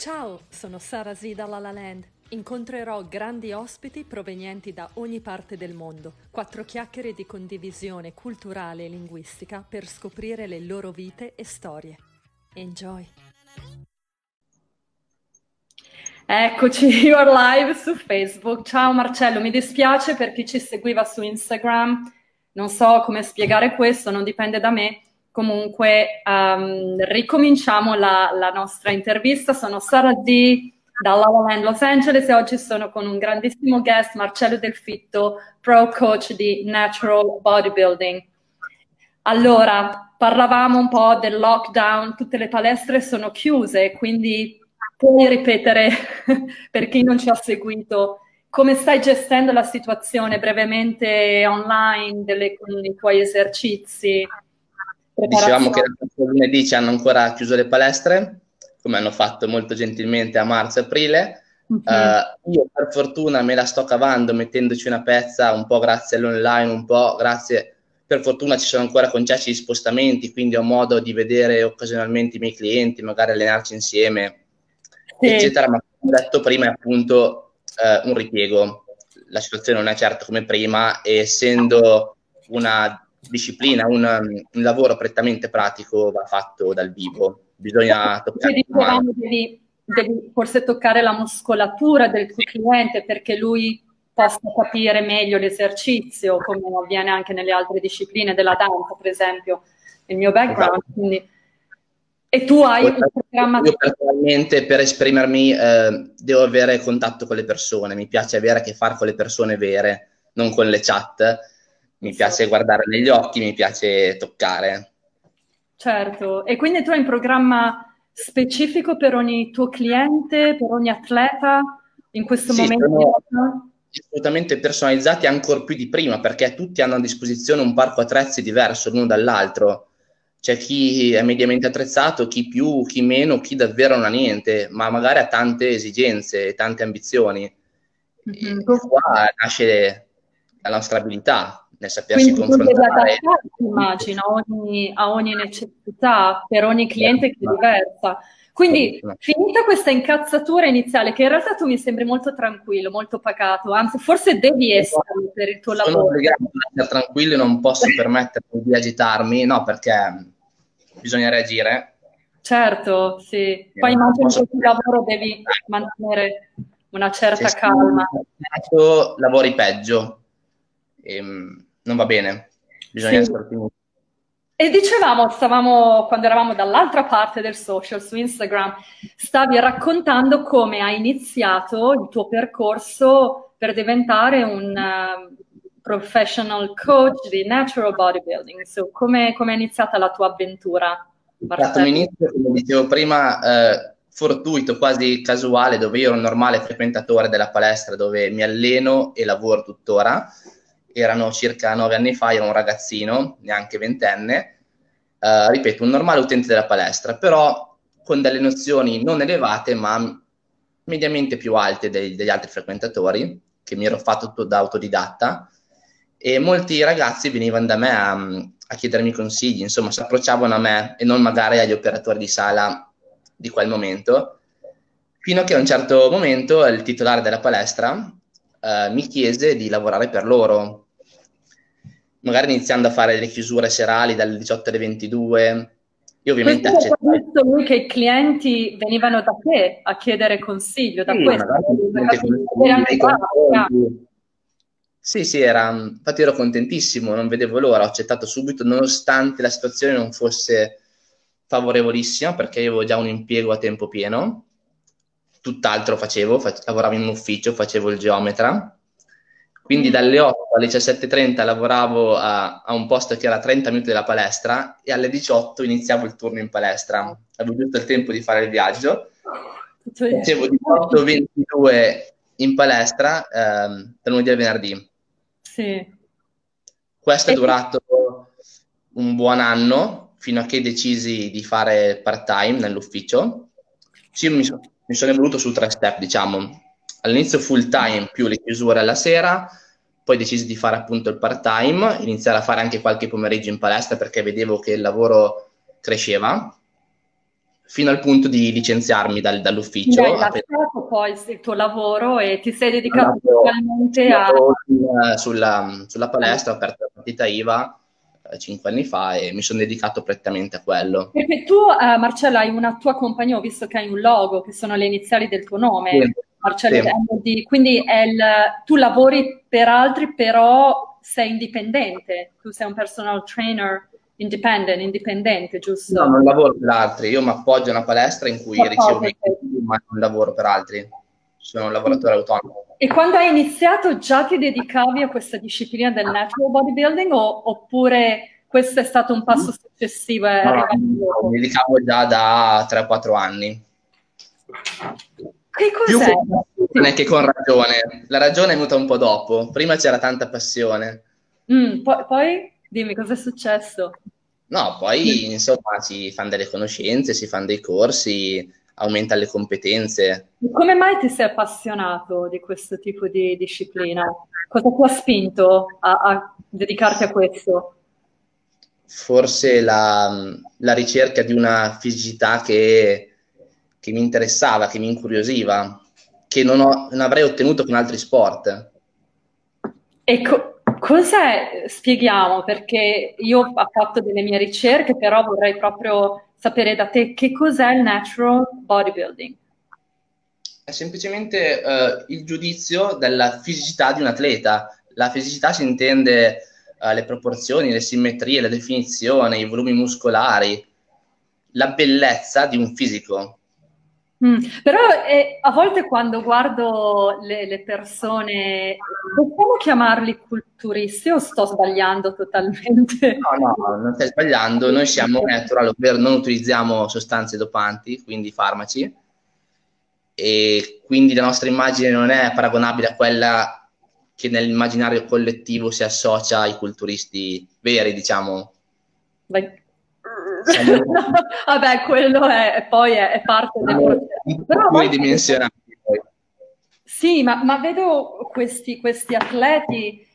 Ciao, sono Sara Zida, Lala Land. Incontrerò grandi ospiti provenienti da ogni parte del mondo. 4 chiacchiere di condivisione culturale e linguistica per scoprire le loro vite e storie. Enjoy! Eccoci, you're live su Facebook. Ciao Marcello, mi dispiace per chi ci seguiva su Instagram. Non so come spiegare questo, non dipende da me. Comunque ricominciamo la nostra intervista. Sono Sara Zida dalla Lala Land Los Angeles e oggi sono con un grandissimo guest, Marcello Del Fitto, pro coach di Natural Bodybuilding. Allora, parlavamo un po' del lockdown, tutte le palestre sono chiuse, quindi puoi ripetere per chi non ci ha seguito come stai gestendo la situazione brevemente online con i tuoi esercizi? Dicevamo che lunedì ci hanno ancora chiuso le palestre, come hanno fatto molto gentilmente a marzo e aprile. Io per fortuna me la sto cavando mettendoci una pezza, un po' grazie all'online, un po' grazie, per fortuna ci sono ancora concessi gli spostamenti, quindi ho modo di vedere occasionalmente i miei clienti, magari allenarci insieme, eccetera. Ma come ho detto prima è appunto un ripiego, la situazione non è certo come prima e essendo una disciplina, un lavoro prettamente pratico va fatto dal vivo, bisogna toccare. Devi forse toccare la muscolatura del tuo cliente perché lui possa capire meglio l'esercizio, come avviene anche nelle altre discipline della danza, per esempio, il mio background. Esatto. Quindi... E tu hai un programma? Io personalmente per esprimermi devo avere contatto con le persone, mi piace avere a che fare con le persone vere, non con le chat. Mi piace guardare negli occhi, mi piace toccare. Certo, e quindi tu hai un programma specifico per ogni tuo cliente, per ogni atleta in questo momento? Sono assolutamente personalizzati ancora più di prima, perché tutti hanno a disposizione un parco attrezzi diverso l'uno dall'altro. C'è chi è mediamente attrezzato, chi più, chi meno, chi davvero non ha niente, ma magari ha tante esigenze e tante ambizioni. E qua nasce la nostra abilità. Nel sapersi confrontare. Immagino a ogni necessità per ogni cliente che è diversa. Quindi finita questa incazzatura iniziale, che in realtà tu mi sembri molto tranquillo, molto pacato, anzi forse devi essere per il tuo lavoro. Sono tranquillo e non posso permettermi di agitarmi, no, perché bisogna reagire. Certo, sì. Poi immagino che il lavoro devi mantenere una certa calma. Lavori peggio. Non va bene, bisogna essere più. E dicevamo, quando eravamo dall'altra parte del social, su Instagram, stavi raccontando come hai iniziato il tuo percorso per diventare un professional coach di natural bodybuilding. So, come è iniziata la tua avventura? Stato un inizio, come dicevo prima, fortuito, quasi casuale, dove io ero un normale frequentatore della palestra, dove mi alleno e lavoro tuttora. Erano circa 9 anni fa, ero un ragazzino, neanche 20enne, ripeto, un normale utente della palestra, però con delle nozioni non elevate, ma mediamente più alte degli altri frequentatori, che mi ero fatto tutto da autodidatta, e molti ragazzi venivano da me a chiedermi consigli, insomma, si approcciavano a me e non magari agli operatori di sala di quel momento, fino a che a un certo momento il titolare della palestra mi chiese di lavorare per loro, magari iniziando a fare le chiusure serali dalle 18 alle 22. Io ovviamente accettai. Ho visto lui che i clienti venivano da te a chiedere consiglio, da questo. Sì, infatti ero contentissimo, non vedevo l'ora, ho accettato subito, nonostante la situazione non fosse favorevolissima, perché avevo già un impiego a tempo pieno. Tutt'altro facevo, lavoravo in un ufficio, facevo il geometra, quindi dalle 8 alle 17.30 lavoravo a un posto che era a 30 minuti dalla palestra e alle 18 iniziavo il turno in palestra, avevo tutto il tempo di fare il viaggio, facevo 18-22 in palestra da lunedì al venerdì. Sì. Questo è durato un buon anno, fino a che decisi di fare part-time nell'ufficio. Sì, mi sono evoluto su 3 step, diciamo. All'inizio full time più le chiusure alla sera, poi decisi di fare appunto il part time, iniziare a fare anche qualche pomeriggio in palestra perché vedevo che il lavoro cresceva. fino al punto di licenziarmi dall'ufficio. Hai lasciato poi il tuo lavoro e ti sei dedicato totalmente a... Sulla palestra, ho aperto la partita IVA 5 anni fa e mi sono dedicato prettamente a quello. Perché tu, Marcello, hai una tua compagnia, ho visto che hai un logo, che sono le iniziali del tuo nome, sì, Marcello, sì. Quindi tu lavori per altri, però sei indipendente, tu sei un personal trainer. Indipendente, giusto? No, non lavoro per altri, io mi appoggio a una palestra in cui ricevo i clienti, ma non lavoro per altri, sono un lavoratore autonomo. E quando hai iniziato già ti dedicavi a questa disciplina del natural bodybuilding oppure questo è stato un passo successivo? No, mi dedicavo già da 3-4 anni. Che cos'è? Più con passione che con ragione, la ragione è venuta un po' dopo, prima c'era tanta passione. Poi? Dimmi, cosa è successo? No, poi insomma si fanno delle conoscenze, si fanno dei corsi, aumenta le competenze. Come mai ti sei appassionato di questo tipo di disciplina? Cosa ti ha spinto a dedicarti a questo? Forse la ricerca di una fisicità che mi interessava, che mi incuriosiva, che non avrei ottenuto con altri sport. Ecco. Cos'è? Spieghiamo, perché io ho fatto delle mie ricerche, però vorrei proprio sapere da te che cos'è il natural bodybuilding. È semplicemente il giudizio della fisicità di un atleta. La fisicità si intende le proporzioni, le simmetrie, la definizione, i volumi muscolari, la bellezza di un fisico. Però a volte quando guardo le persone, possiamo chiamarli culturisti o sto sbagliando totalmente? No, non stai sbagliando, noi siamo natural, ovvero non utilizziamo sostanze dopanti, quindi farmaci, e quindi la nostra immagine non è paragonabile a quella che nell'immaginario collettivo si associa ai culturisti veri, diciamo. Beh. No, vabbè, quello è parte del processo. Però poi dimensionati. Sì, ma vedo questi atleti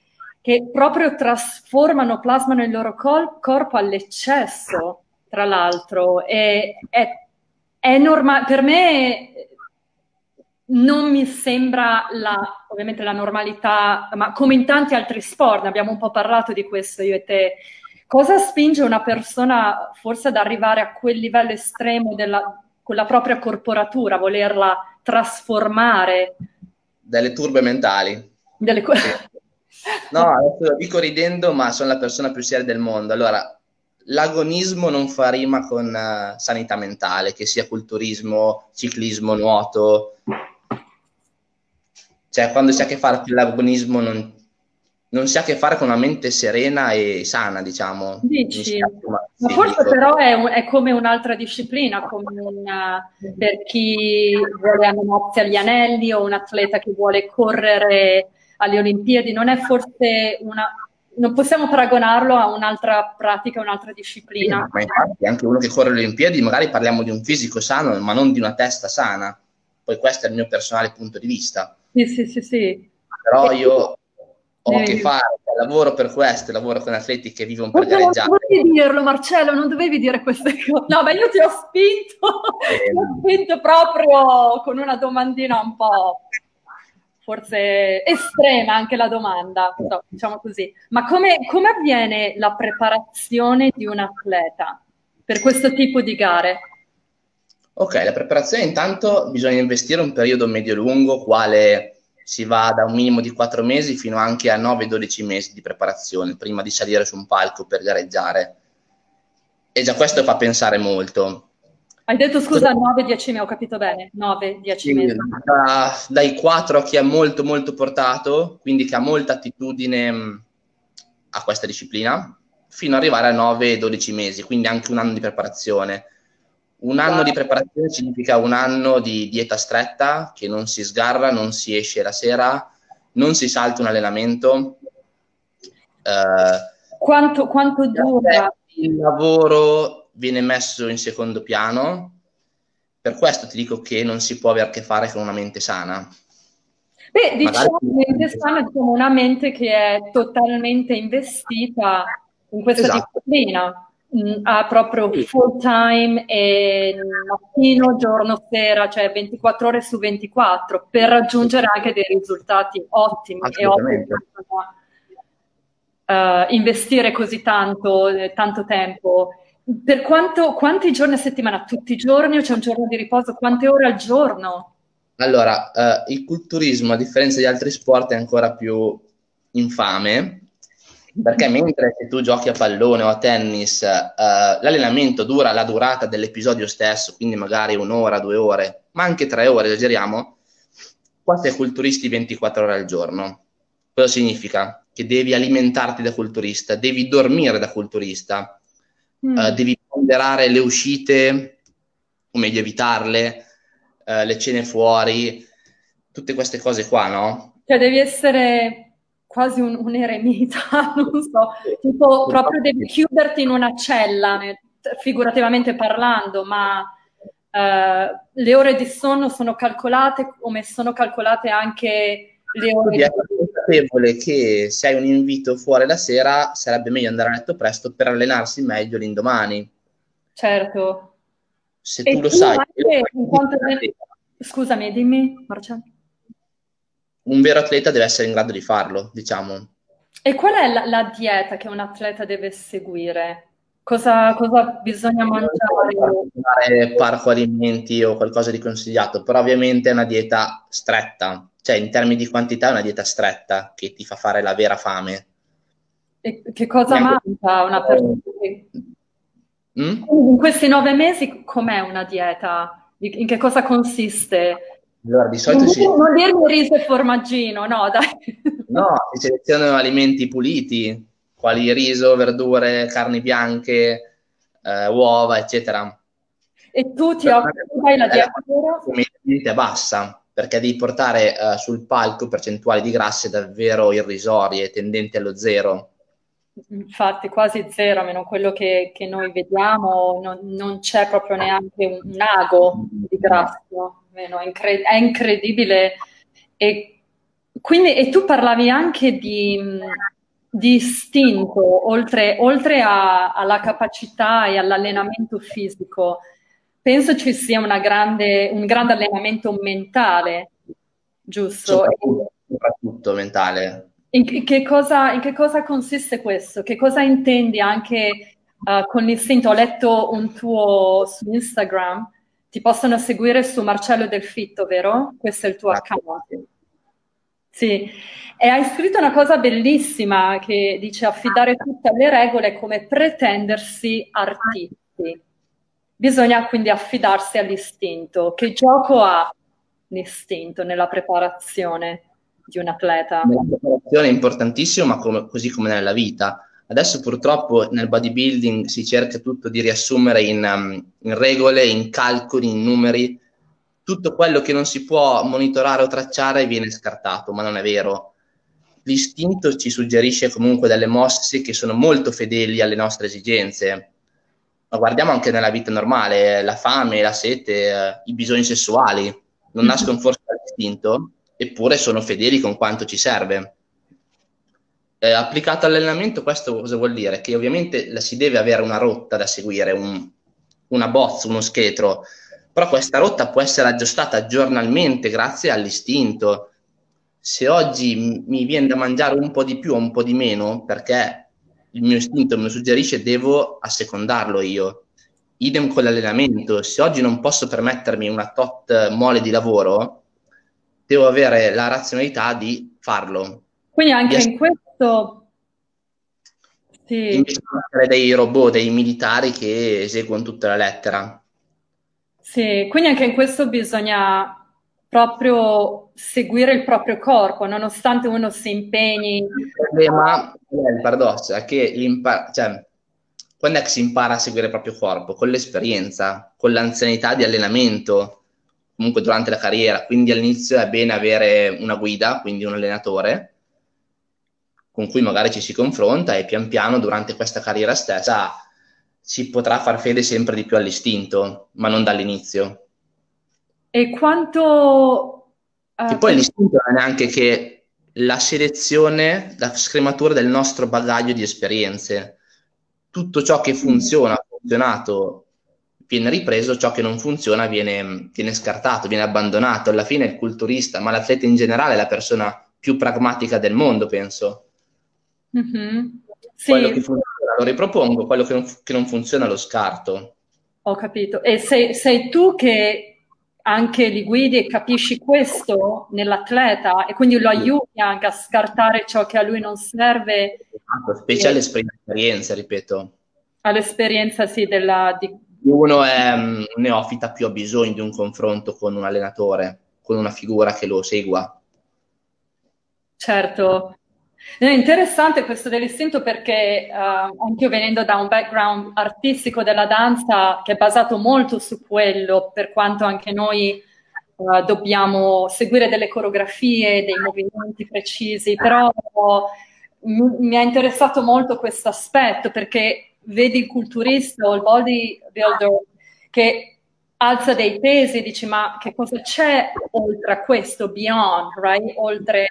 che proprio plasmano il loro corpo all'eccesso, tra l'altro. E è normale, per me non mi sembra ovviamente la normalità, ma come in tanti altri sport, abbiamo un po' parlato di questo io e te. Cosa spinge una persona forse ad arrivare a quel livello estremo con la propria corporatura, volerla trasformare? Delle turbe mentali. No, lo dico ridendo, ma sono la persona più seria del mondo. Allora, l'agonismo non fa rima con sanità mentale, che sia culturismo, ciclismo, nuoto. Cioè, quando si ha a che fare con l'agonismo non si ha a che fare con una mente serena e sana, diciamo. Dici? Ma forse però è come un'altra disciplina, come per chi vuole annunarsi agli anelli o un atleta che vuole correre alle Olimpiadi, non è forse non possiamo paragonarlo a un'altra pratica, un'altra disciplina. Sì, ma infatti anche uno che corre alle Olimpiadi, magari parliamo di un fisico sano, ma non di una testa sana. Poi questo è il mio personale punto di vista. Sì. Però io... ho a che fare, lavoro per questo, lavoro con atleti che vivono per gareggiare. Non dovevi dirlo, Marcello, non dovevi dire queste cose. No, ma io ti ho spinto, proprio con una domandina un po', forse estrema anche la domanda, diciamo così. Ma come avviene la preparazione di un atleta per questo tipo di gare? Ok, la preparazione intanto bisogna investire un periodo medio-lungo, quale... si va da un minimo di 4 mesi fino anche a 9-12 mesi di preparazione prima di salire su un palco per gareggiare, e già questo fa pensare molto. Hai detto, scusa, 9-10 mesi, ho capito bene, 9-10 mesi. Dai 4 a chi è molto molto portato, quindi che ha molta attitudine a questa disciplina, fino ad arrivare a 9-12 mesi, quindi anche un anno di preparazione. Un anno di preparazione significa un anno di dieta stretta, che non si sgarra, non si esce la sera, non si salta un allenamento. Quanto dura? Il lavoro viene messo in secondo piano, per questo ti dico che non si può avere a che fare con una mente sana. Beh, diciamo mente sana come una mente che è totalmente investita in questa disciplina. ha proprio full time e mattino, giorno, sera, cioè 24 ore su 24 per raggiungere anche dei risultati ottimi e ottimi. Investire così tanto tempo. Per quanti giorni a settimana? Tutti i giorni o c'è un giorno di riposo? Quante ore al giorno? Allora, il culturismo, a differenza di altri sport, è ancora più infame, perché mentre se tu giochi a pallone o a tennis, l'allenamento dura la durata dell'episodio stesso, quindi magari un'ora, 2 ore, ma anche 3 ore, esageriamo, qua sei culturisti 24 ore al giorno. Cosa significa? Che devi alimentarti da culturista, devi dormire da culturista, devi ponderare le uscite, o meglio evitarle, le cene fuori, tutte queste cose qua, no? Cioè devi essere quasi un eremita, non so, tipo proprio devi chiuderti in una cella, figurativamente parlando, ma le ore di sonno sono calcolate come sono calcolate anche le ore di consapevole che se hai un invito fuori la sera sarebbe meglio andare a letto presto per allenarsi meglio l'indomani. Certo. Se tu lo sai. Scusami, dimmi, Marcello. Un vero atleta deve essere in grado di farlo, diciamo. E qual è la dieta che un atleta deve seguire? Cosa bisogna mangiare? Parco alimenti o qualcosa di consigliato, però ovviamente è una dieta stretta, cioè in termini di quantità è una dieta stretta che ti fa fare la vera fame. E che cosa manca una persona? In questi 9 mesi com'è una dieta? In che cosa consiste? Allora, di solito non dirmi riso e formaggino, no, dai. No, si selezionano alimenti puliti, quali riso, verdure, carni bianche, uova, eccetera. E tu ti occupi la diatura? Ovviamente bassa, perché devi portare sul palco percentuali di grasse davvero irrisorie, tendenti allo zero. Infatti, quasi zero, a meno quello che noi vediamo, non c'è proprio neanche un ago di grasso. Meno, è incredibile. E quindi tu parlavi anche di istinto oltre alla capacità e all'allenamento fisico. Penso ci sia un grande allenamento mentale, giusto? Soprattutto mentale. In che cosa consiste questo? Che cosa intendi anche con l'istinto? Ho letto un tuo su Instagram. Ti possono seguire su Marcello Del Fitto, vero? Questo è il tuo account. Sì. E hai scritto una cosa bellissima che dice: affidare tutte le regole è come pretendersi artisti. Bisogna quindi affidarsi all'istinto. Che gioco ha l'istinto nella preparazione di un atleta? La preparazione è importantissima, ma così come nella vita. Adesso purtroppo nel bodybuilding si cerca tutto di riassumere in regole, in calcoli, in numeri. Tutto quello che non si può monitorare o tracciare viene scartato, ma non è vero. L'istinto ci suggerisce comunque delle mosse che sono molto fedeli alle nostre esigenze. Ma guardiamo anche nella vita normale, la fame, la sete, i bisogni sessuali. Non nascono forse dall'istinto, eppure sono fedeli con quanto ci serve. Applicato all'allenamento, questo cosa vuol dire? Che ovviamente si deve avere una rotta da seguire, una bozza, uno scheletro, però questa rotta può essere aggiustata giornalmente grazie all'istinto. Se oggi mi viene da mangiare un po' di più o un po' di meno, perché il mio istinto me lo suggerisce, devo assecondarlo io. Idem con l'allenamento. Se oggi non posso permettermi una tot mole di lavoro, devo avere la razionalità di farlo. Quindi anche in questo sì. Invece dei robot, dei militari che eseguono tutta la lettera. Sì, quindi anche in questo bisogna proprio seguire il proprio corpo, nonostante uno si impegni. Il problema, il paradosso è che quando è che si impara a seguire il proprio corpo? Con l'esperienza, con l'anzianità di allenamento, comunque durante la carriera. Quindi all'inizio è bene avere una guida, quindi un allenatore con cui magari ci si confronta, e pian piano durante questa carriera stessa si potrà far fede sempre di più all'istinto, ma non dall'inizio. E quanto... Che poi l'istinto non è neanche che la selezione, la scrematura del nostro bagaglio di esperienze. tutto ciò che funziona ha funzionato, viene ripreso, ciò che non funziona viene scartato, viene abbandonato. Alla fine il culturista, ma l'atleta in generale, è la persona più pragmatica del mondo, penso. Mm-hmm. Sì. Quello che funziona lo ripropongo, quello che non funziona lo scarto. Ho capito. E sei tu che anche li guidi e capisci questo nell'atleta e quindi lo aiuti anche a scartare ciò che a lui non serve. Esatto, specie all'esperienza, ripeto. All'esperienza, sì, uno è un neofita, più ha bisogno di un confronto con un allenatore, con una figura che lo segua. Certo. È interessante questo dell'istinto, perché anche io, venendo da un background artistico della danza che è basato molto su quello, per quanto anche noi dobbiamo seguire delle coreografie, dei movimenti precisi, però mi ha interessato molto questo aspetto, perché vedi il culturista o il bodybuilder che alza dei pesi e dici: ma che cosa c'è oltre a questo, beyond, right? Oltre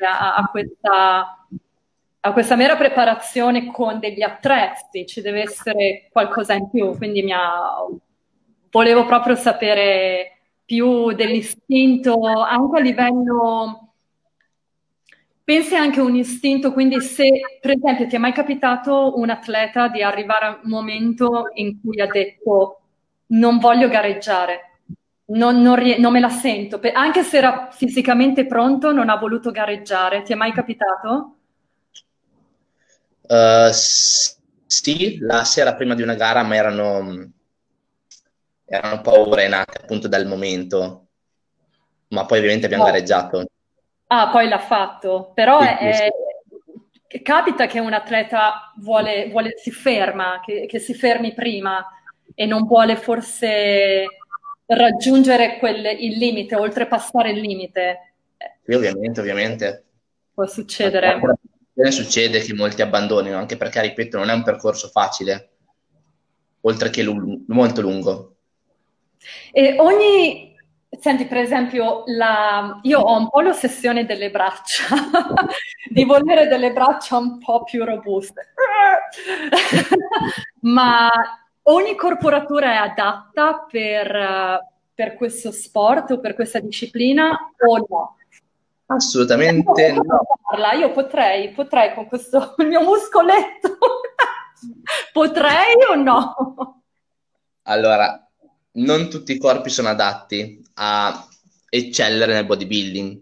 a questa mera preparazione con degli attrezzi, ci deve essere qualcosa in più. Quindi volevo proprio sapere più dell'istinto, anche a livello... Pensi anche un istinto, quindi se, per esempio, ti è mai capitato un atleta di arrivare a un momento in cui ha detto: non voglio gareggiare, non me la sento, anche se era fisicamente pronto, non ha voluto gareggiare. Ti è mai capitato? Sì, la sera prima di una gara, ma erano un po' overenate appunto dal momento, ma poi ovviamente abbiamo gareggiato. Ah, poi l'ha fatto, però sì, sì. Capita che un atleta si fermi prima e non vuole forse raggiungere il limite, oltrepassare il limite. Sì, ovviamente. Può succedere. Succede che molti abbandonino, anche perché, ripeto, non è un percorso facile, oltre che molto lungo. Senti, per esempio, io ho un po' l'ossessione delle braccia, di volere delle braccia un po' più robuste, ma ogni corporatura è adatta per questo sport o per questa disciplina o no? Assolutamente no. Io potrei con questo il mio muscoletto, potrei o no? Allora, non tutti i corpi sono adatti a eccellere nel bodybuilding.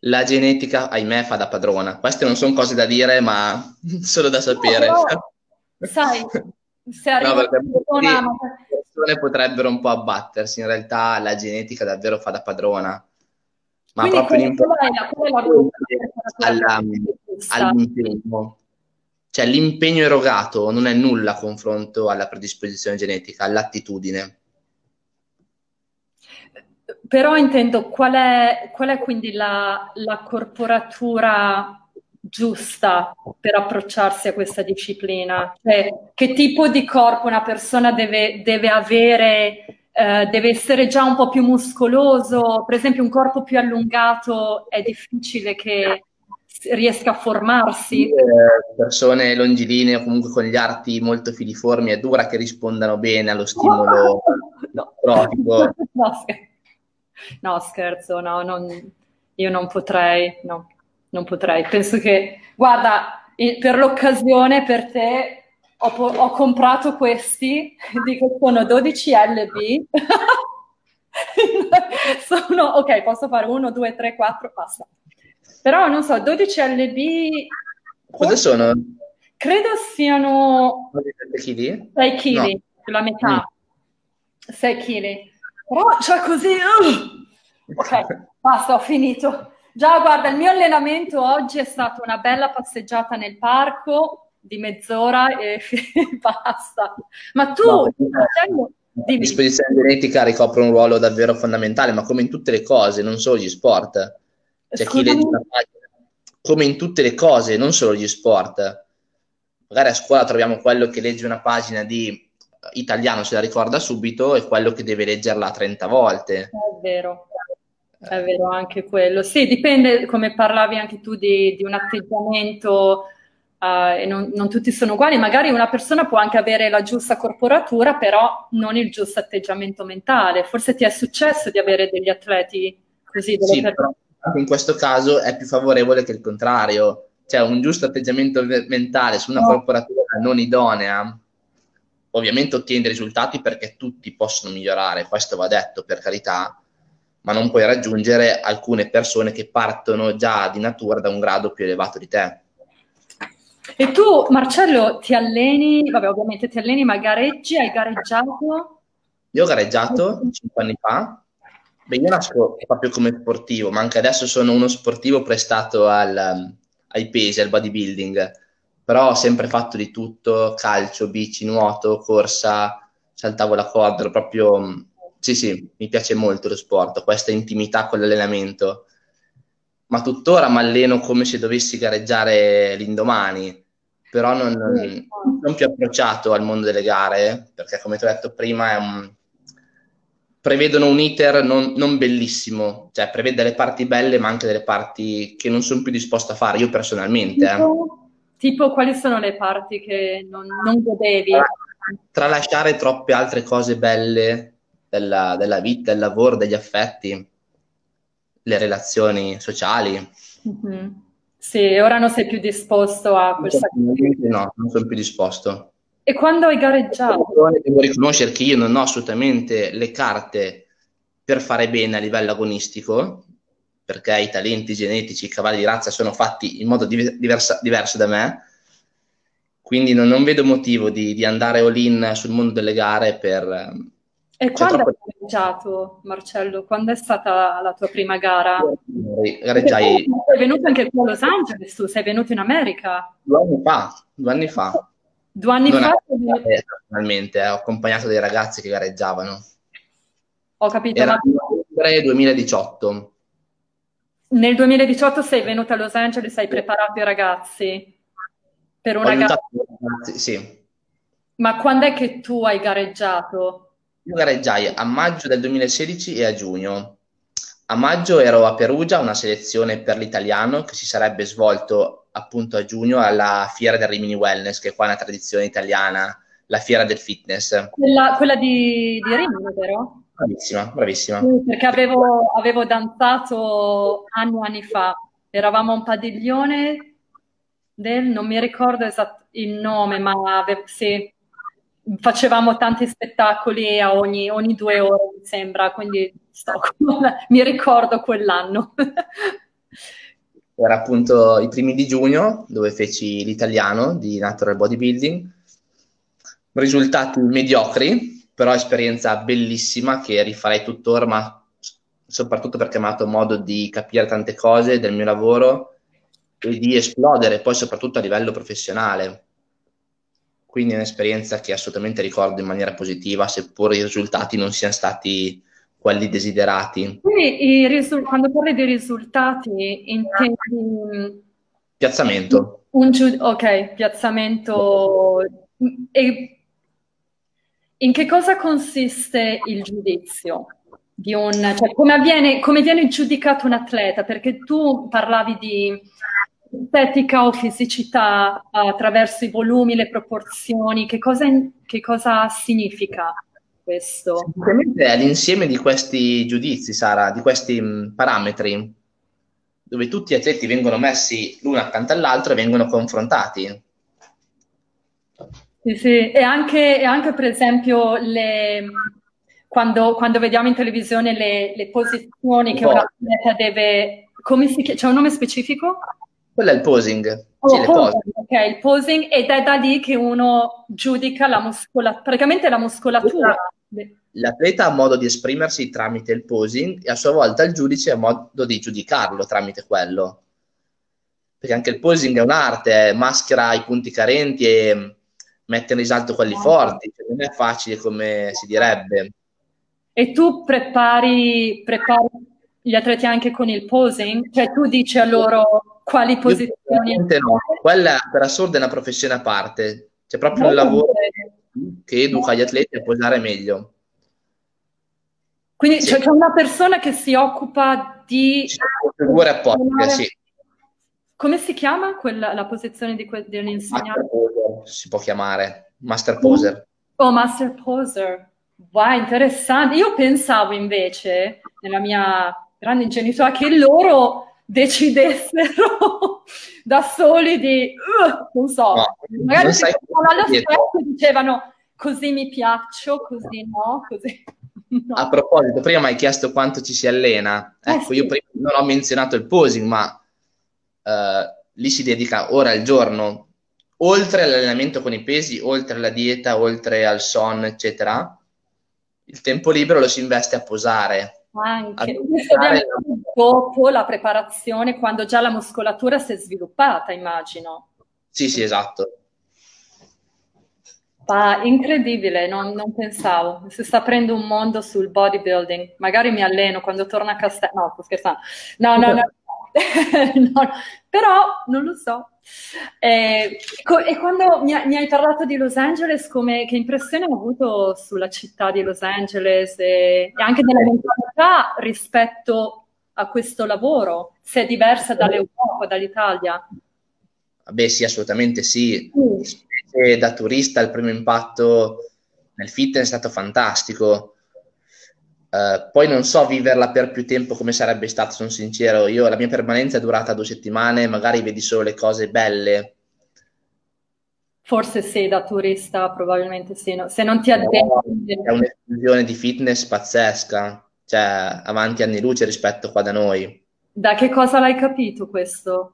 La genetica, ahimè, fa da padrona. Queste non sono cose da dire, ma solo da sapere. No. Sai, se arriva le persone potrebbero un po' abbattersi, in realtà la genetica davvero fa da padrona. Ma quindi proprio all'impegno. Cioè, l'impegno erogato non è nulla a confronto alla predisposizione genetica, all'attitudine. Però intendo, qual è quindi la corporatura giusta per approcciarsi a questa disciplina? Cioè, che tipo di corpo una persona deve avere? Deve essere già un po' più muscoloso? Per esempio, un corpo più allungato è difficile che riesca a formarsi? Persone longilinee o comunque con gli arti molto filiformi è dura che rispondano bene allo stimolo crofico. No, scherzo, no, io non potrei, no, non potrei. Penso che, guarda, per l'occasione, per te, ho comprato questi, dico, sono 12 LB, sono, ok, posso fare 1, 2, 3, 4, passa. Però, non so, 12 LB... Cosa sono? Credo siano... 6 kg? No. La metà. 6 kg. Oh, cioè così, ok, basta, ho finito. Già, guarda, il mio allenamento oggi è stata una bella passeggiata nel parco di mezz'ora e basta. Ma tu, no, la disposizione genetica ricopre un ruolo davvero fondamentale, ma come in tutte le cose, non solo gli sport. Cioè, chi legge una pagina, come in tutte le cose, non solo gli sport. Magari a scuola troviamo quello che legge una pagina di italiano, se la ricorda subito, è quello che deve leggerla 30 volte. È vero anche quello. Sì, dipende, come parlavi anche tu, di un atteggiamento e non tutti sono uguali, magari una persona può anche avere la giusta corporatura, però non il giusto atteggiamento mentale. Forse ti è successo di avere degli atleti così? Sì, però in questo caso è più favorevole che il contrario, cioè un giusto atteggiamento mentale su una corporatura non idonea. Ovviamente ottieni risultati perché tutti possono migliorare, questo va detto, per carità, ma non puoi raggiungere alcune persone che partono già di natura da un grado più elevato di te. E tu, Marcello, ti alleni? Vabbè, ovviamente ti alleni, ma gareggi? Hai gareggiato? Io ho gareggiato 5 anni fa. Beh, io nasco proprio come sportivo, ma anche adesso sono uno sportivo prestato ai pesi, al bodybuilding. Però ho sempre fatto di tutto: calcio, bici, nuoto, corsa, saltavo la corda, proprio... Sì, mi piace molto lo sport, questa intimità con l'allenamento. Ma tuttora mi alleno come se dovessi gareggiare l'indomani, però non più approcciato al mondo delle gare, perché come ti ho detto prima prevedono un iter non bellissimo, cioè prevede delle parti belle ma anche delle parti che non sono più disposto a fare, io personalmente. Tipo quali sono le parti che non godevi? Tralasciare troppe altre cose belle della vita, del lavoro, degli affetti, le relazioni sociali. Mm-hmm. Sì, ora non sei più disposto a questa cosa. No, non sono più disposto. E quando hai gareggiato? Devo riconoscere che io non ho assolutamente le carte per fare bene a livello agonistico, perché i talenti genetici, i cavalli di razza sono fatti in modo diverso da me, quindi non vedo motivo di andare all-in sul mondo delle gare per... E quando hai gareggiato, Marcello? Quando è stata la tua prima gara? Gareggiai. Sei venuto anche qui a Los Angeles, tu sei venuto in America? 2 anni fa. 2 anni fa? Personalmente, ho accompagnato dei ragazzi che gareggiavano. Ho capito. Era nel 2018. Nel 2018 sei venuto a Los Angeles, hai preparato i ragazzi per una gara? Sì. Ma quando è che tu hai gareggiato? Io gareggiai a maggio del 2016 e a giugno. A maggio ero a Perugia, una selezione per l'italiano che si sarebbe svolto appunto a giugno alla fiera del Rimini Wellness, che è qua una tradizione italiana, la fiera del fitness. Quella di Rimini, vero? Bravissima. Sì, perché avevo danzato anni fa. Eravamo a un padiglione non mi ricordo esatto il nome, ma sì. Facevamo tanti spettacoli a ogni 2 ore, mi sembra, quindi mi ricordo quell'anno. Era appunto i primi di giugno, dove feci l'italiano di Natural Bodybuilding. Risultati mediocri, però esperienza bellissima che rifarei tuttora, ma soprattutto perché mi ha dato modo di capire tante cose del mio lavoro e di esplodere, poi soprattutto a livello professionale. Quindi è un'esperienza che assolutamente ricordo in maniera positiva, seppur i risultati non siano stati quelli desiderati. Quindi quando parli di risultati intendi... Piazzamento. Piazzamento. E in che cosa consiste il giudizio? Cioè, come viene giudicato un atleta? Perché tu parlavi di... estetica o fisicità attraverso i volumi, le proporzioni, che cosa significa questo? Sicuramente è l'insieme di questi giudizi, Sara, di questi parametri, dove tutti gli atleti vengono messi l'uno accanto all'altro e vengono confrontati. Sì. E anche per esempio quando vediamo in televisione le posizioni che un atleta deve... C'è un nome specifico? Quello è il posing. Il posing, ed è da lì che uno giudica la muscolatura, praticamente la muscolatura. L'atleta ha modo di esprimersi tramite il posing e a sua volta il giudice ha modo di giudicarlo tramite quello. Perché anche il posing è un'arte, maschera i punti carenti e mette in risalto quelli forti, cioè non è facile come si direbbe. E tu prepari gli atleti anche con il posing? Cioè tu dici a loro... Quali posizioni? No, quella per assurdo è una professione a parte, c'è proprio un lavoro che educa gli atleti a posare meglio. Quindi c'è una persona che si occupa di... Figure apposite, sì. Come si chiama la posizione di un insegnante? Si può chiamare Master Poser. Oh, Master Poser. Wow, interessante. Io pensavo invece, nella mia grande ingenuità, che loro decidessero da soli di... non so, no, magari allo specchio dicevano così mi piaccio, così no, così... No. A proposito, prima mi hai chiesto quanto ci si allena. Ecco, sì. Io prima non ho menzionato il posing, ma lì si dedica ore al giorno, oltre all'allenamento con i pesi, oltre alla dieta, oltre al sonno, eccetera. Il tempo libero lo si investe a posare. Anche. Questo ovviamente dopo la preparazione, quando già la muscolatura si è sviluppata, immagino. Sì, sì, esatto. Ah, incredibile, non pensavo. Si sta aprendo un mondo sul bodybuilding. Magari mi alleno quando torno a Castel. No, sto scherzando. No. No, però non lo so. E quando mi hai parlato di Los Angeles, che impressione ho avuto sulla città di Los Angeles e anche della mentalità rispetto a questo lavoro, se è diversa dall'Europa, dall'Italia? Beh, sì, assolutamente sì. E da turista il primo impatto nel fitness è stato fantastico, poi non so viverla per più tempo come sarebbe stato, sono sincero. Io la mia permanenza è durata 2 settimane, magari vedi solo le cose belle, forse sì, da turista probabilmente sì, no? Se non ti addetti è un'esplosione di fitness pazzesca, cioè avanti anni luce rispetto qua da noi. Da che cosa l'hai capito questo?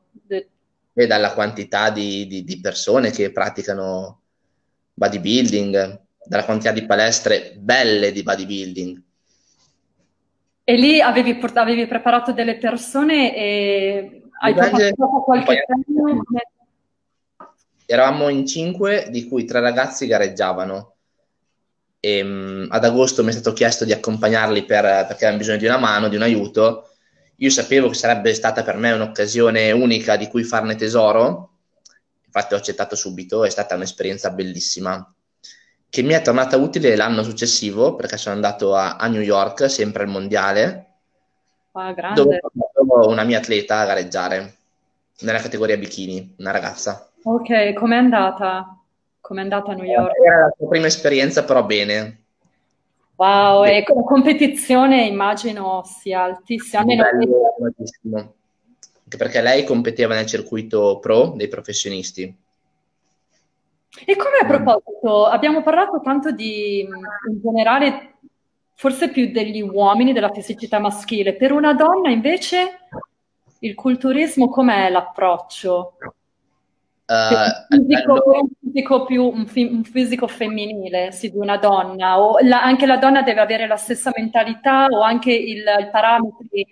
E dalla quantità di persone che praticano bodybuilding, dalla quantità di palestre belle di bodybuilding. E lì avevi preparato delle persone e hai portato qualche premio? Eravamo in 5, di cui 3 ragazzi gareggiavano. E, ad agosto mi è stato chiesto di accompagnarli perché avevano bisogno di una mano, di un aiuto. Io sapevo che sarebbe stata per me un'occasione unica di cui farne tesoro, infatti ho accettato subito, è stata un'esperienza bellissima, che mi è tornata utile l'anno successivo, perché sono andato a New York, sempre al mondiale, dove ho una mia atleta a gareggiare, nella categoria bikini, una ragazza. Ok, com'è andata? Com'è andata a New York? Era la sua prima esperienza, però bene. Wow, e la competizione immagino sia altissima. Bello, anche perché lei competeva nel circuito pro dei professionisti. E come a proposito, abbiamo parlato tanto di, in generale, forse più degli uomini, della fisicità maschile. Per una donna invece il culturismo com'è l'approccio? Un fisico femminile, sì, di una donna, o anche la donna deve avere la stessa mentalità, o anche i parametri,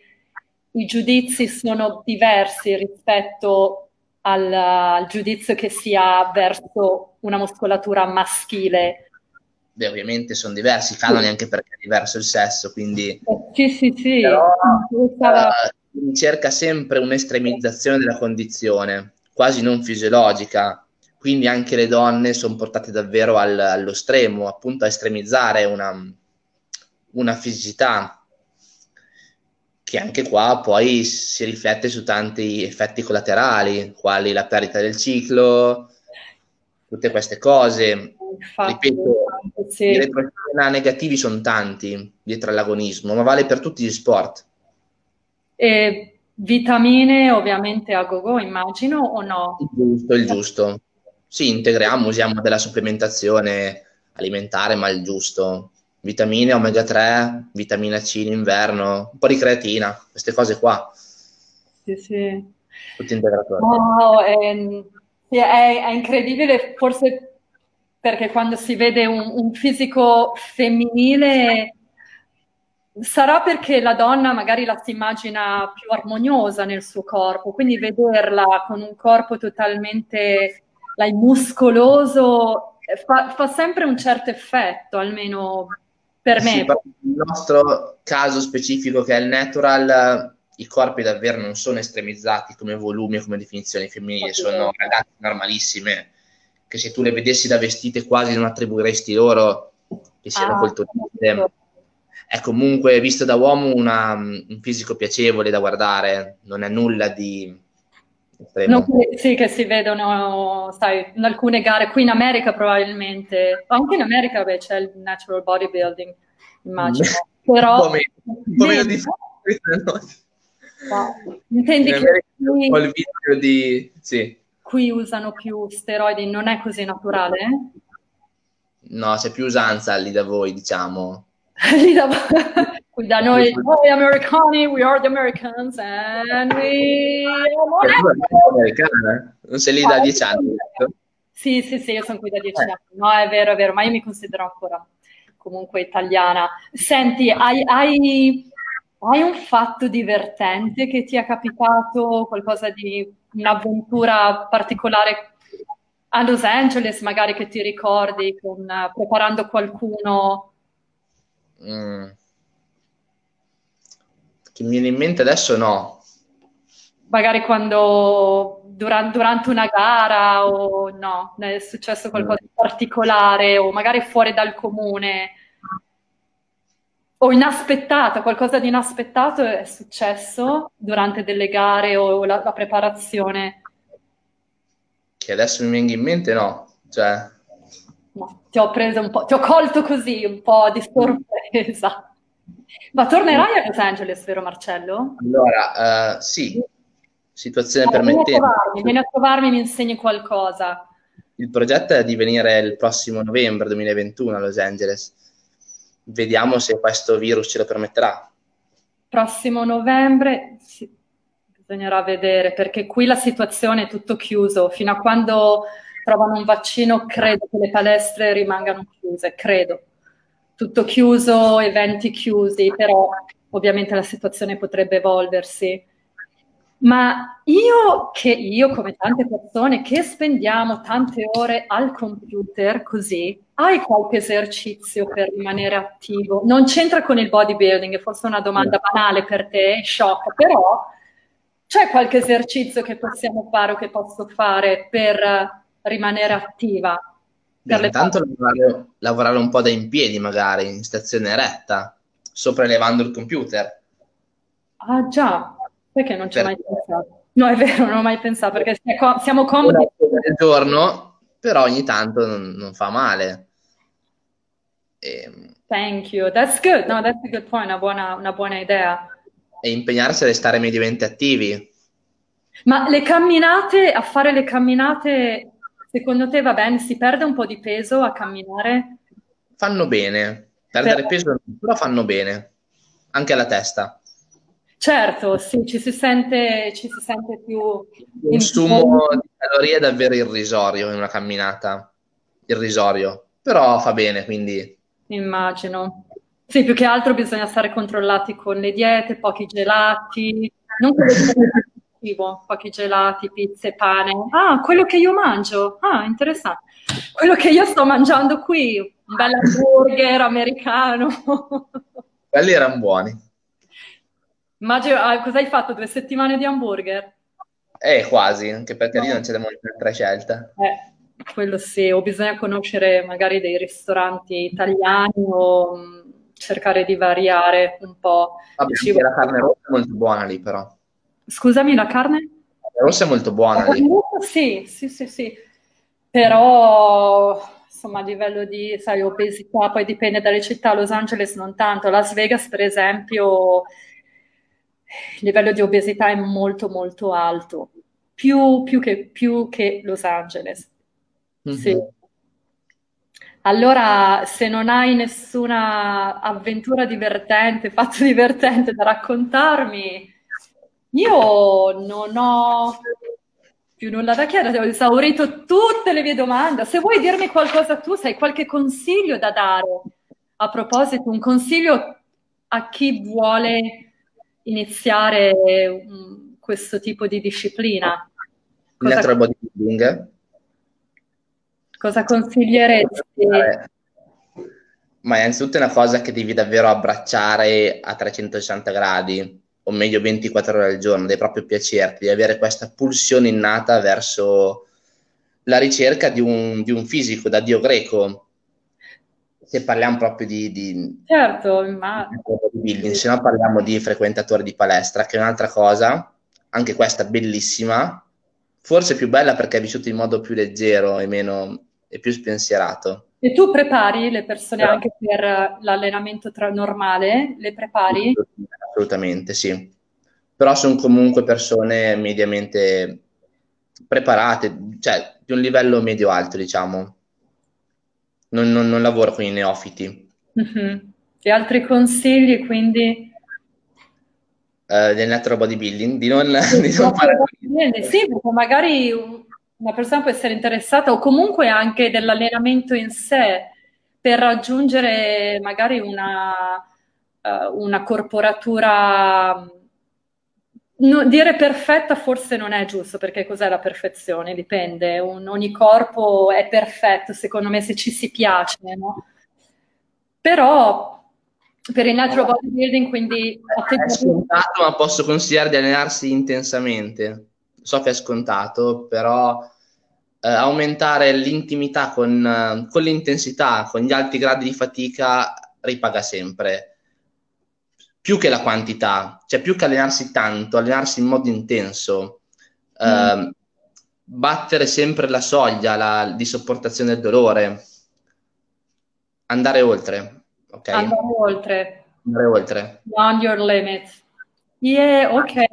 i giudizi sono diversi rispetto al giudizio che si ha verso una muscolatura maschile. Beh, ovviamente sono diversi i canoni, anche perché è diverso il sesso, quindi sì. Però, si cerca sempre un'estremizzazione della condizione quasi non fisiologica, quindi anche le donne sono portate davvero allo stremo, appunto a estremizzare una fisicità, che anche qua poi si riflette su tanti effetti collaterali, quali la perdita del ciclo, tutte queste cose. Infatti, ripeto, sì. I retrocesso negativi sono tanti dietro all'agonismo, ma vale per tutti gli sport. Vitamine ovviamente a gogo, immagino, o no? Il giusto. Sì, integriamo, usiamo della supplementazione alimentare, ma il giusto. Vitamine, omega 3, vitamina C in inverno, un po' di creatina, queste cose qua. Sì. Tutti integratori. Wow, è incredibile, forse perché quando si vede un fisico femminile... Sarà perché la donna magari la si immagina più armoniosa nel suo corpo, quindi vederla con un corpo totalmente muscoloso fa sempre un certo effetto, almeno per me. Sì, nel nostro caso specifico, che è il natural, i corpi davvero non sono estremizzati come volumi o come definizioni femminili, sono ragazze normalissime, che se tu le vedessi da vestite quasi non attribuiresti loro che siano culturiste. È comunque, visto da uomo, un fisico piacevole da guardare, non è nulla di Non, sì, che si vedono, sai, in alcune gare, qui in America probabilmente, anche in America c'è il natural bodybuilding, immagino, però... un po' meno di wow. Intendi che qui, il video di... sì. Qui usano più steroidi, non è così naturale? No, c'è più usanza lì da voi, diciamo. Lì da voi, da noi, noi americani, we are the Americans and we... Non sei lì da 10 anni? Sì, sì, sì, io sono qui da 10 anni. No, è vero, ma io mi considero ancora comunque italiana. Senti, hai un fatto divertente che ti è capitato, qualcosa di un'avventura particolare a Los Angeles, magari che ti ricordi, preparando qualcuno? Che mi viene in mente adesso no. Magari quando durante una gara o no, è successo qualcosa di particolare o magari fuori dal comune o inaspettato, qualcosa di inaspettato è successo durante delle gare o la preparazione? Che adesso mi venga in mente no, cioè... No, ti ho preso un po', ti ho colto così un po' di sorpresa. Ma tornerai a Los Angeles, vero Marcello? Allora, sì, situazione permettente. Vieni a trovarmi, mi insegni qualcosa. Il progetto è di venire il prossimo novembre 2021 a Los Angeles. Vediamo se questo virus ce lo permetterà. Prossimo novembre, sì, bisognerà vedere, perché qui la situazione è tutto chiuso, fino a quando... trovano un vaccino, credo che le palestre rimangano chiuse, credo. Tutto chiuso, eventi chiusi, però ovviamente la situazione potrebbe evolversi. Ma io come tante persone che spendiamo tante ore al computer così, hai qualche esercizio per rimanere attivo? Non c'entra con il bodybuilding, è forse una domanda banale per te, shock, però c'è qualche esercizio che possiamo fare o che posso fare per... rimanere attiva? Per intanto lavorare un po' da in piedi, magari in stazione retta, sopraelevando il computer. Ah già, perché non ci ho mai pensato. No, è vero, non ho mai pensato, perché siamo comodi il giorno, però ogni tanto non fa male. Thank you, that's good, no, that's a good point, una buona idea. E impegnarsi a restare mediamente attivi. Ma le camminate, a fare le camminate... Secondo te va bene? Si perde un po' di peso a camminare? Fanno bene. Perdere peso però fanno bene. Anche alla testa. Certo, sì, ci si sente più... Il consumo di calorie è davvero irrisorio in una camminata. Irrisorio. Però fa bene, quindi... Immagino. Sì, più che altro bisogna stare controllati con le diete, pochi gelati. Non cibo, pochi gelati, pizze, pane. Ah, quello che io mangio. Ah, interessante. Quello che io sto mangiando qui, un bel hamburger americano. Quelli erano buoni. Immagino, cosa hai fatto? 2 settimane di hamburger? Quasi, anche perché lì non c'è molta scelta. Quello sì, o bisogna conoscere magari dei ristoranti italiani o cercare di variare un po'. Vabbè, la carne rossa è molto buona lì però. Scusami, la carne? La rossa è molto buona. Lì. Sì. Però, insomma, a livello di, sai, obesità, poi dipende dalle città, Los Angeles non tanto. Las Vegas, per esempio, il livello di obesità è molto, molto alto. Più che Los Angeles. Mm-hmm. Sì. Allora, se non hai nessuna avventura divertente, fatto divertente da raccontarmi... Io non ho più nulla da chiedere, ho esaurito tutte le mie domande. Se vuoi dirmi qualcosa tu, se hai qualche consiglio da dare, a proposito, un consiglio a chi vuole iniziare questo tipo di disciplina. Il natural bodybuilding? Cosa consiglieresti? Ma innanzitutto è una cosa che devi davvero abbracciare a 360 gradi. O meglio 24 ore al giorno, devi proprio piacerti, di avere questa pulsione innata verso la ricerca di un fisico da dio greco, se parliamo proprio di certo, ma... bodybuilding, se no parliamo di frequentatore di palestra, che è un'altra cosa, anche questa bellissima, forse più bella perché è vissuta in modo più leggero e meno, e più spensierato. E tu prepari le persone anche per l'allenamento normale? Le prepari? Assolutamente, sì. Però sono comunque persone mediamente preparate, cioè di un livello medio-alto, diciamo. Non lavoro con i neofiti. Mm-hmm. E altri consigli, quindi? Del natural bodybuilding, di non fare... Sì, perché magari una persona può essere interessata, o comunque anche dell'allenamento in sé, per raggiungere magari una corporatura... No, dire perfetta forse non è giusto, perché cos'è la perfezione? Dipende, ogni corpo è perfetto, secondo me, se ci si piace, no? Però per il natural bodybuilding, quindi... È scontato, ma posso consigliare di allenarsi intensamente. So che è scontato, però aumentare l'intimità con l'intensità, con gli alti gradi di fatica, ripaga sempre. Più che la quantità, cioè più che allenarsi tanto, allenarsi in modo intenso, battere sempre la soglia di sopportazione del dolore, andare oltre, ok? Andare oltre. Andare oltre. Beyond your limit. Yeah, ok.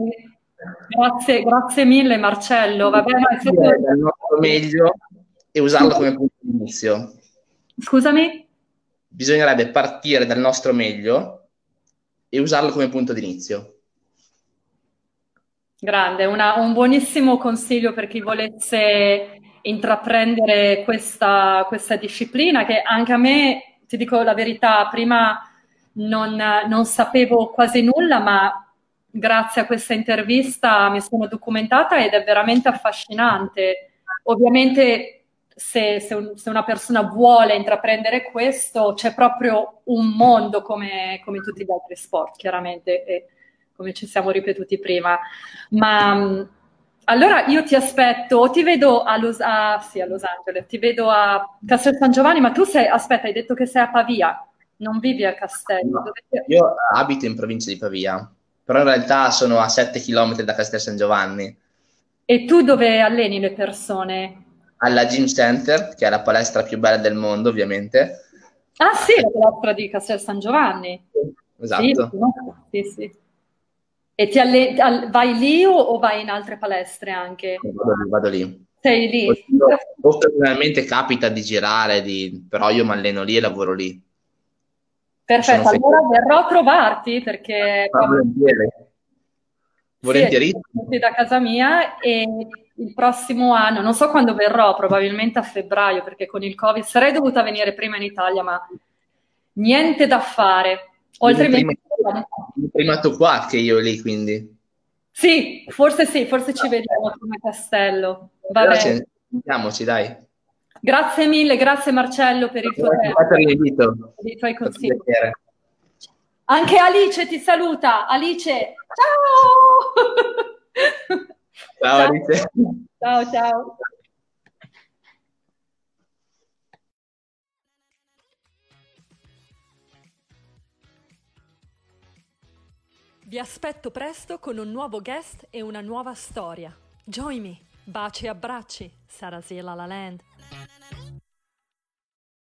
Grazie mille Marcello. Va bene, è stato... il nostro meglio e usarlo come punto di inizio. Scusami? Bisognerebbe partire dal nostro meglio e usarlo come punto d'inizio. Grande, un buonissimo consiglio per chi volesse intraprendere questa disciplina, che anche a me, ti dico la verità, prima non sapevo quasi nulla, ma grazie a questa intervista mi sono documentata ed è veramente affascinante. Ovviamente se una persona vuole intraprendere questo, c'è proprio un mondo come tutti gli altri sport, chiaramente, e come ci siamo ripetuti prima. Ma allora io ti aspetto, ti vedo a Los Angeles, ti vedo a Castel San Giovanni, ma tu aspetta, hai detto che sei a Pavia, non vivi a Castello. No, io abito in provincia di Pavia, però in realtà sono a 7 km da Castel San Giovanni. E tu dove alleni le persone? Alla Gym Center, che è la palestra più bella del mondo, ovviamente. Ah sì, la palestra di Castel San Giovanni. Esatto. Sì. E vai lì o vai in altre palestre anche? Vado lì. Sei lì? Ovviamente capita di girare, però io mi alleno lì e lavoro lì. Perfetto, allora verrò a trovarti, perché... Volentieri. Sì, da casa mia, e il prossimo anno, non so quando verrò, probabilmente a febbraio, perché con il Covid sarei dovuta venire prima in Italia, ma niente da fare. Prima tu qua che io lì, quindi. Sì, forse ci vediamo come Castello. Vabbè. Vediamoci, dai. Grazie mille, grazie Marcello per il tuo tempo, per i tuoi consigli. Anche Alice ti saluta. Alice, ciao! Ciao Alice. Ciao. Vi aspetto presto con un nuovo guest e una nuova storia. Join me. Baci e abbracci. Sara Zida, Lala Land.